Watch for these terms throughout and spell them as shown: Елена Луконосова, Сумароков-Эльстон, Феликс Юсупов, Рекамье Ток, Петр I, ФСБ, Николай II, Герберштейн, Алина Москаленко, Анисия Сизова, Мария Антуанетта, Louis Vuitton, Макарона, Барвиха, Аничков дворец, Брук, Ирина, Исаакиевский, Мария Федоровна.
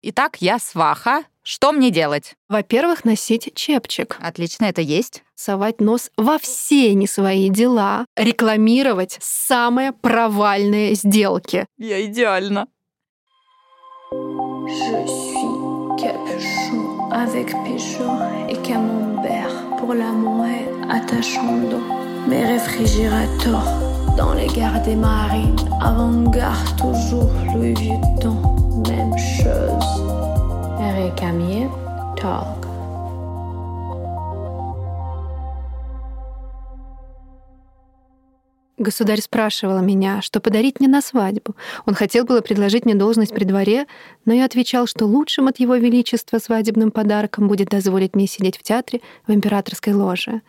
Итак, я сваха. Что мне делать? Во-первых, носить чепчик. Отлично, это есть. Совать нос во все не свои дела. Рекламировать самые провальные сделки. Я идеально. Je suis capuchon avec pigeon et camembert pour la moelle attachando mes réfrigérateurs dans les gares des marines avant-garde toujours Louis Vuitton même chose. Рекамье Ток. Государь спрашивала меня, что подарить мне на свадьбу. Он хотел было предложить мне должность при дворе, но я отвечал, что лучшим от его величества свадебным подарком будет дозволить мне сидеть в театре в императорской ложе.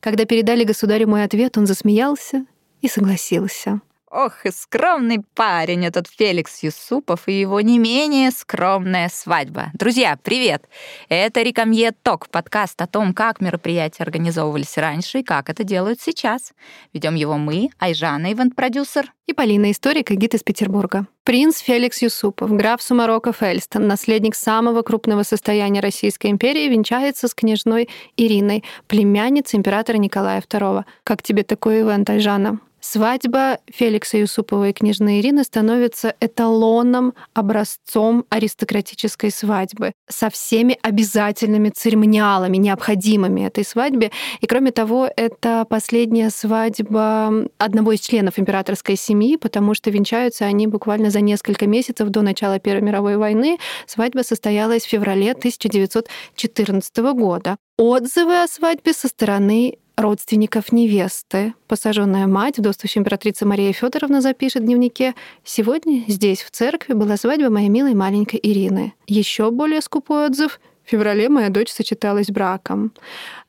Когда передали государю мой ответ, он засмеялся и согласился. Ох, и скромный парень этот Феликс Юсупов и его не менее скромная свадьба. Друзья, привет! Это «Рекамье Ток», подкаст о том, как мероприятия организовывались раньше и как это делают сейчас. Ведем его мы, Айжана, ивент-продюсер. И Полина, историк и гид из Петербурга. Принц Феликс Юсупов, граф Сумароков-Эльстон, наследник самого крупного состояния Российской империи, венчается с княжной Ириной, племянницей императора Николая II. Как тебе такой ивент, Айжана? Свадьба Феликса Юсупова и княжны Ирины становится эталоном, образцом аристократической свадьбы со всеми обязательными церемониалами, необходимыми этой свадьбе. И, кроме того, это последняя свадьба одного из членов императорской семьи, потому что венчаются они буквально за несколько месяцев до начала Первой мировой войны. Свадьба состоялась в феврале 1914 года. Отзывы о свадьбе со стороны родственников невесты. Посаженная мать, вдовствующая императрица Мария Федоровна, запишет в дневнике: «Сегодня здесь, в церкви, была свадьба моей милой маленькой Ирины». Еще более скупой отзыв: «В феврале моя дочь сочеталась браком».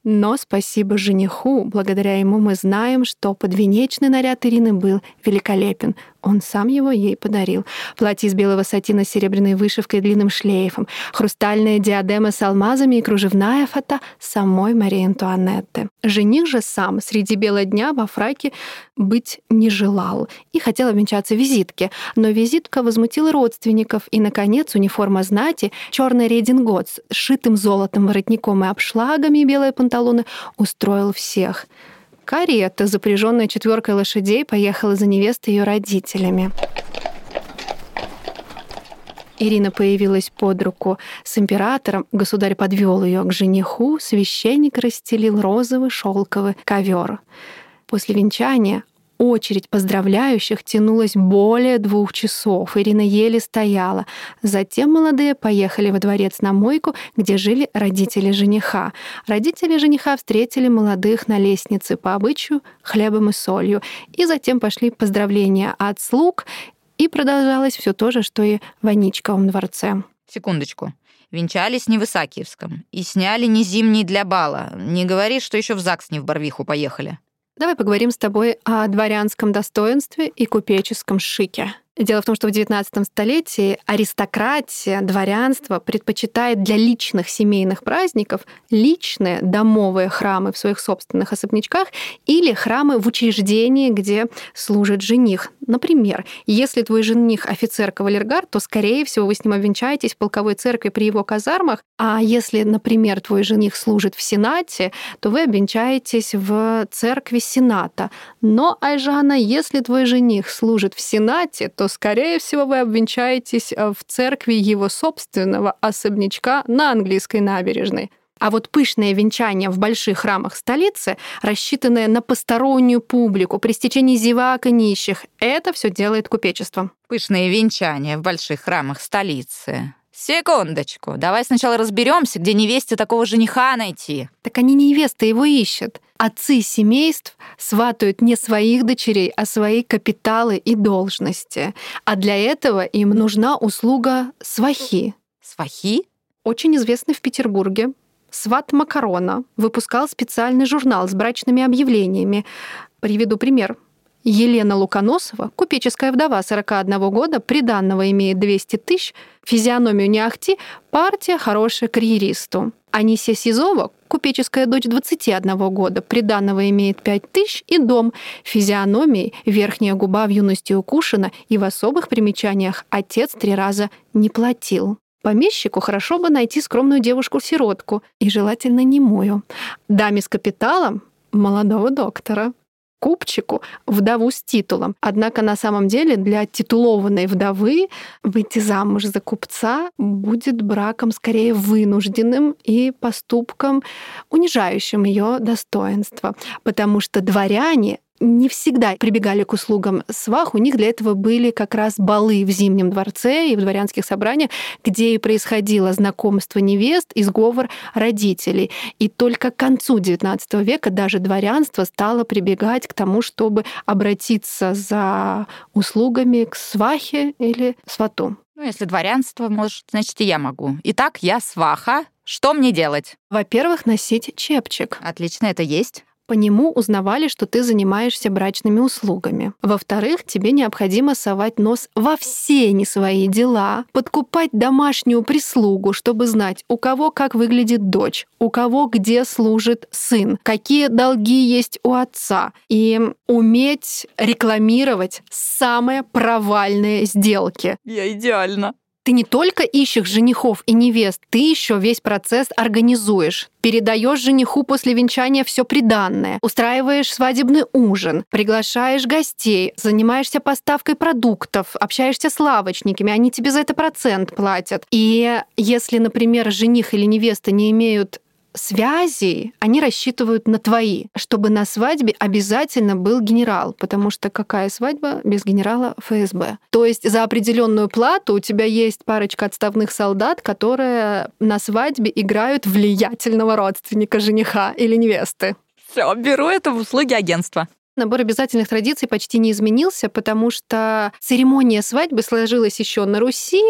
Но спасибо жениху. Благодаря ему мы знаем, что подвенечный наряд Ирины был великолепен. Он сам его ей подарил. Платье из белого сатина с серебряной вышивкой и длинным шлейфом, хрустальная диадема с алмазами и кружевная фата самой Марии Антуанетты. Жених же сам среди бела дня во фраке быть не желал и хотел обвенчаться в визитке. Но визитка возмутила родственников, и, наконец, униформа знати, черный редингот с шитым золотом воротником и обшлагами, и белая панталоны устроил всех. Карета, запряженная 4 лошадей, поехала за невестой и ее родителями. Ирина появилась под руку с императором, государь подвел ее к жениху, священник расстелил розовый шелковый ковер. После венчания очередь поздравляющих тянулась более 2 часов. Ирина еле стояла. Затем молодые поехали во дворец на мойку, где жили родители жениха. Родители жениха встретили молодых на лестнице по обычаю хлебом и солью. И затем пошли поздравления от слуг. И продолжалось все то же, что и в Аничковом дворце. Секундочку. Венчались не в Исаакиевском. И сняли не зимний для бала. Не говори, что еще в ЗАГС не в Барвиху поехали. Давай поговорим с тобой о дворянском достоинстве и купеческом шике. Дело в том, что в XIX столетии аристократия, дворянство предпочитает для личных семейных праздников личные домовые храмы в своих собственных особнячках или храмы в учреждении, где служит жених. Например, если твой жених офицер-кавалергард, то, скорее всего, вы с ним обвенчаетесь в полковой церкви при его казармах, а если, например, твой жених служит в Сенате, то вы обвенчаетесь в церкви Сената. Но, Айжана, если твой жених служит в Сенате, то, скорее всего, вы обвенчаетесь в церкви его собственного особнячка на английской набережной. А вот пышное венчание в больших храмах столицы, рассчитанное на постороннюю публику, при стечении зевак и нищих, это все делает купечество. Пышные венчания в больших храмах столицы. Секундочку, давай сначала разберемся, где невесте такого жениха найти. Так они не невесты, его ищут. Отцы семейств сватают не своих дочерей, а свои капиталы и должности. А для этого им нужна услуга свахи. Свахи? Очень известный в Петербурге. Сват Макарона выпускал специальный журнал с брачными объявлениями. Приведу пример. Елена Луконосова, купеческая вдова 41 года, приданного имеет 200 000, физиономию не ахти, партия хорошая карьеристу. Анисия Сизова, купеческая дочь 21 года, приданного имеет 5 000 и дом. Физиономией верхняя губа в юности укушена, и в особых примечаниях отец 3 раза не платил. Помещику хорошо бы найти скромную девушку-сиротку, и желательно немую. Даме с капиталом — молодого доктора. Купчику — вдову с титулом. Однако на самом деле для титулованной вдовы выйти замуж за купца будет браком скорее вынужденным и поступком, унижающим ее достоинство. Потому что дворяне не всегда прибегали к услугам свах. У них для этого были как раз балы в Зимнем дворце и в дворянских собраниях, где и происходило знакомство невест и сговор родителей. И только к концу XIX века даже дворянство стало прибегать к тому, чтобы обратиться за услугами к свахе или свату. Если дворянство может, значит, и я могу. Итак, я сваха. Что мне делать? Во-первых, носить чепчик. Отлично, это есть. По нему узнавали, что ты занимаешься брачными услугами. Во-вторых, тебе необходимо совать нос во все не свои дела, подкупать домашнюю прислугу, чтобы знать, у кого как выглядит дочь, у кого где служит сын, какие долги есть у отца, и уметь рекламировать самые провальные сделки. Я идеально. Ты не только ищешь женихов и невест, ты еще весь процесс организуешь. Передаешь жениху после венчания все приданное, устраиваешь свадебный ужин, приглашаешь гостей, занимаешься поставкой продуктов, общаешься с лавочниками, они тебе за это процент платят. И если, например, жених или невеста не имеют связей, они рассчитывают на твои, чтобы на свадьбе обязательно был генерал, потому что какая свадьба без генерала ФСБ? То есть за определенную плату у тебя есть парочка отставных солдат, которые на свадьбе играют влиятельного родственника жениха или невесты. Все, беру это в услуги агентства. Набор обязательных традиций почти не изменился, потому что церемония свадьбы сложилась еще на Руси,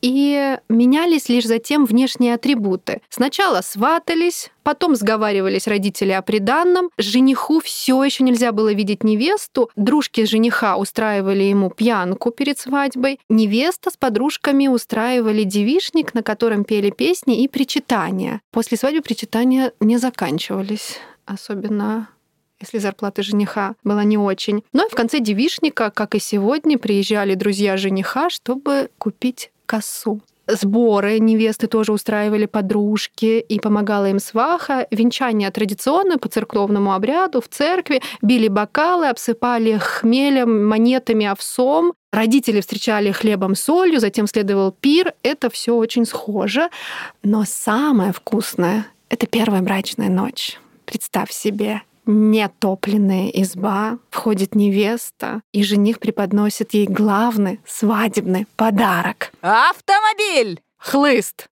и менялись лишь затем внешние атрибуты. Сначала сватались, потом сговаривались родители о приданном, жениху все еще нельзя было видеть невесту, дружки жениха устраивали ему пьянку перед свадьбой, невеста с подружками устраивали девичник, на котором пели песни и причитания. После свадьбы причитания не заканчивались, особенно если зарплата жениха была не очень. Но и в конце девичника, как и сегодня, приезжали друзья жениха, чтобы купить косу. Сборы невесты тоже устраивали подружки, и помогала им сваха. Венчание традиционно по церковному обряду в церкви. Били бокалы, обсыпали хмелем, монетами, овсом. Родители встречали хлебом, солью, затем следовал пир. Это все очень схоже. Но самое вкусное — это первая брачная ночь. Представь себе, нетопленная изба, входит невеста, и жених преподносит ей главный свадебный подарок. Автомобиль! Хлыст!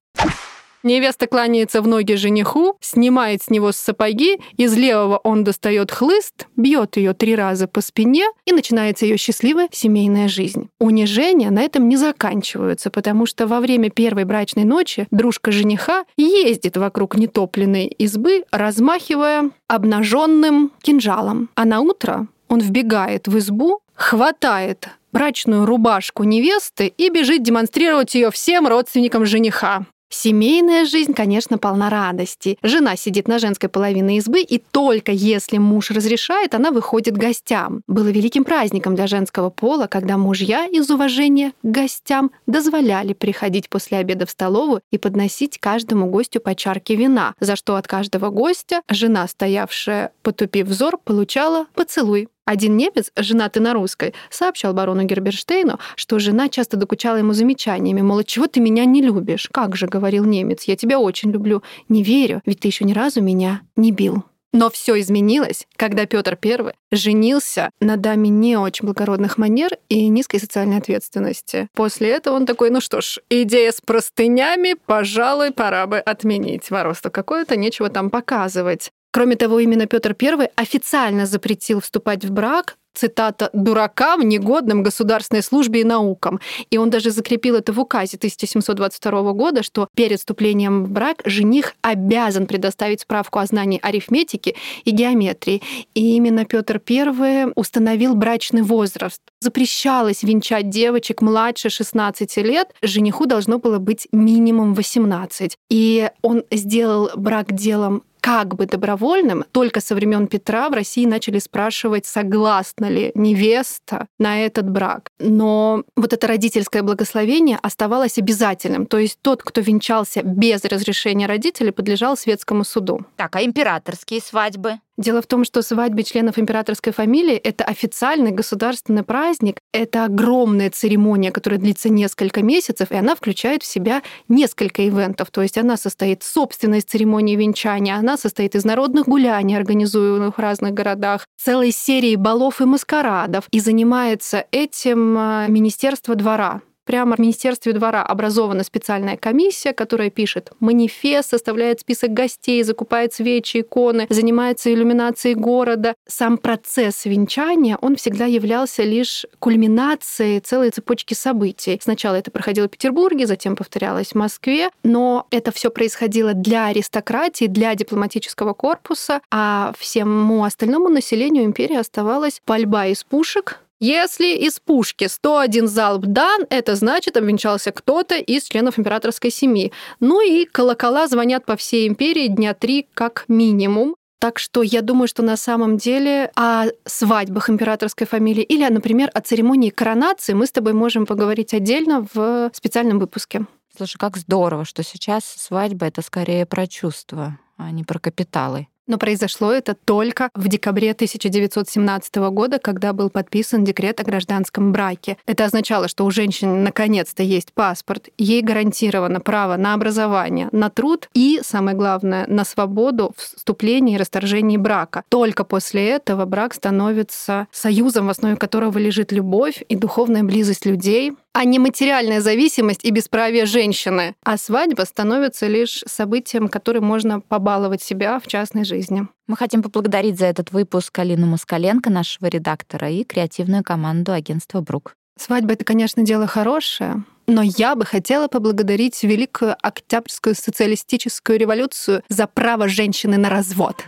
Невеста кланяется в ноги жениху, снимает с него сапоги, из левого он достает хлыст, бьет ее 3 раза по спине, и начинается ее счастливая семейная жизнь. Унижения на этом не заканчиваются, потому что во время первой брачной ночи дружка жениха ездит вокруг нетопленной избы, размахивая обнаженным кинжалом. А на утро он вбегает в избу, хватает брачную рубашку невесты и бежит демонстрировать ее всем родственникам жениха. Семейная жизнь, конечно, полна радости. Жена сидит на женской половине избы, и только если муж разрешает, она выходит к гостям. Было великим праздником для женского пола, когда мужья из уважения к гостям дозволяли приходить после обеда в столовую и подносить каждому гостю по чарке вина, за что от каждого гостя жена, стоявшая потупив взор, получала поцелуй. Один немец, женатый на русской, сообщал барону Герберштейну, что жена часто докучала ему замечаниями, мол, чего ты меня не любишь? Как же, говорил немец, я тебя очень люблю. Не верю, ведь ты еще ни разу меня не бил. Но все изменилось, когда Петр I женился на даме не очень благородных манер и низкой социальной ответственности. После этого он такой, ну что ж, идея с простынями, пожалуй, пора бы отменить. Воровство какое-то, нечего там показывать. Кроме того, именно Петр I официально запретил вступать в брак, цитата, «дуракам, негодным государственной службе и наукам». И он даже закрепил это в указе 1722 года, что перед вступлением в брак жених обязан предоставить справку о знании арифметики и геометрии. И именно Петр I установил брачный возраст. Запрещалось венчать девочек младше 16 лет, жениху должно было быть минимум 18. И он сделал брак делом как бы добровольным, только со времен Петра в России начали спрашивать, согласна ли невеста на этот брак. Но вот это родительское благословение оставалось обязательным. То есть тот, кто венчался без разрешения родителей, подлежал светскому суду. Так, а императорские свадьбы? Дело в том, что свадьбы членов императорской фамилии — это официальный государственный праздник, это огромная церемония, которая длится несколько месяцев, и она включает в себя несколько ивентов. То есть она состоит, собственно, из церемонии венчания, она состоит из народных гуляний, организуемых в разных городах, целой серии балов и маскарадов, и занимается этим Министерство двора. Прямо в Министерстве двора образована специальная комиссия, которая пишет манифест, составляет список гостей, закупает свечи, иконы, занимается иллюминацией города. Сам процесс венчания, он всегда являлся лишь кульминацией целой цепочки событий. Сначала это проходило в Петербурге, затем повторялось в Москве, но это все происходило для аристократии, для дипломатического корпуса, а всему остальному населению империи оставалась пальба из пушек. Если из пушки 101 залп дан, это значит, обвенчался кто-то из членов императорской семьи. Ну и колокола звонят по всей империи дня 3 как минимум. Так что я думаю, что на самом деле о свадьбах императорской фамилии или, например, о церемонии коронации мы с тобой можем поговорить отдельно в специальном выпуске. Слушай, как здорово, что сейчас свадьба — это скорее про чувства, а не про капиталы. Но произошло это только в декабре 1917 года, когда был подписан декрет о гражданском браке. Это означало, что у женщины наконец-то есть паспорт, ей гарантировано право на образование, на труд и, самое главное, на свободу в вступлении и расторжении брака. Только после этого брак становится союзом, в основе которого лежит любовь и духовная близость людей, а не материальная зависимость и бесправие женщины. А свадьба становится лишь событием, которым можно побаловать себя в частной жизни. Мы хотим поблагодарить за этот выпуск Алину Москаленко, нашего редактора, и креативную команду агентства «Брук». Свадьба — это, конечно, дело хорошее, но я бы хотела поблагодарить Великую Октябрьскую социалистическую революцию за право женщины на развод.